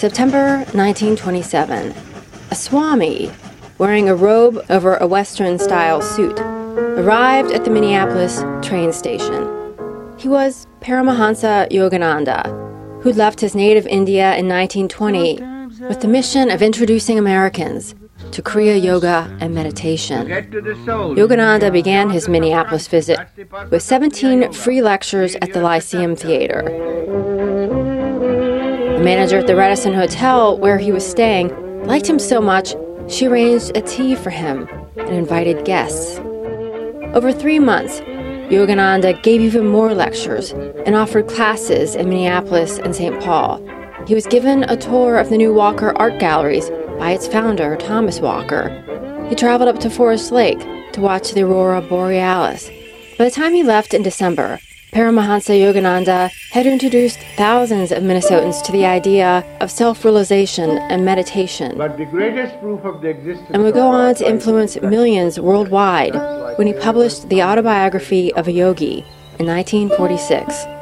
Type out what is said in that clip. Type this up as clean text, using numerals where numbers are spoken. September 1927. A swami, wearing a robe over a Western-style suit, arrived at the Minneapolis train station. He was Paramahansa Yogananda, who'd left his native India in 1920 with the mission of introducing Americans to Kriya Yoga and meditation. Yogananda began his Minneapolis visit with 17 free lectures at the Lyceum Theater. The manager at the Radisson Hotel, where he was staying, liked him so much she arranged a tea for him and invited guests. Over 3 months, Yogananda gave even more lectures and offered classes in Minneapolis and St. Paul. He was given a tour of the new Walker Art Galleries by its founder, Thomas Walker. He traveled up to Forest Lake to watch the Aurora Borealis. By the time he left in December, Paramahansa Yogananda had introduced thousands of Minnesotans to the idea of self-realization and meditation, but the greatest proof of the existence and would go on to influence millions worldwide when he published The Autobiography of a Yogi in 1946.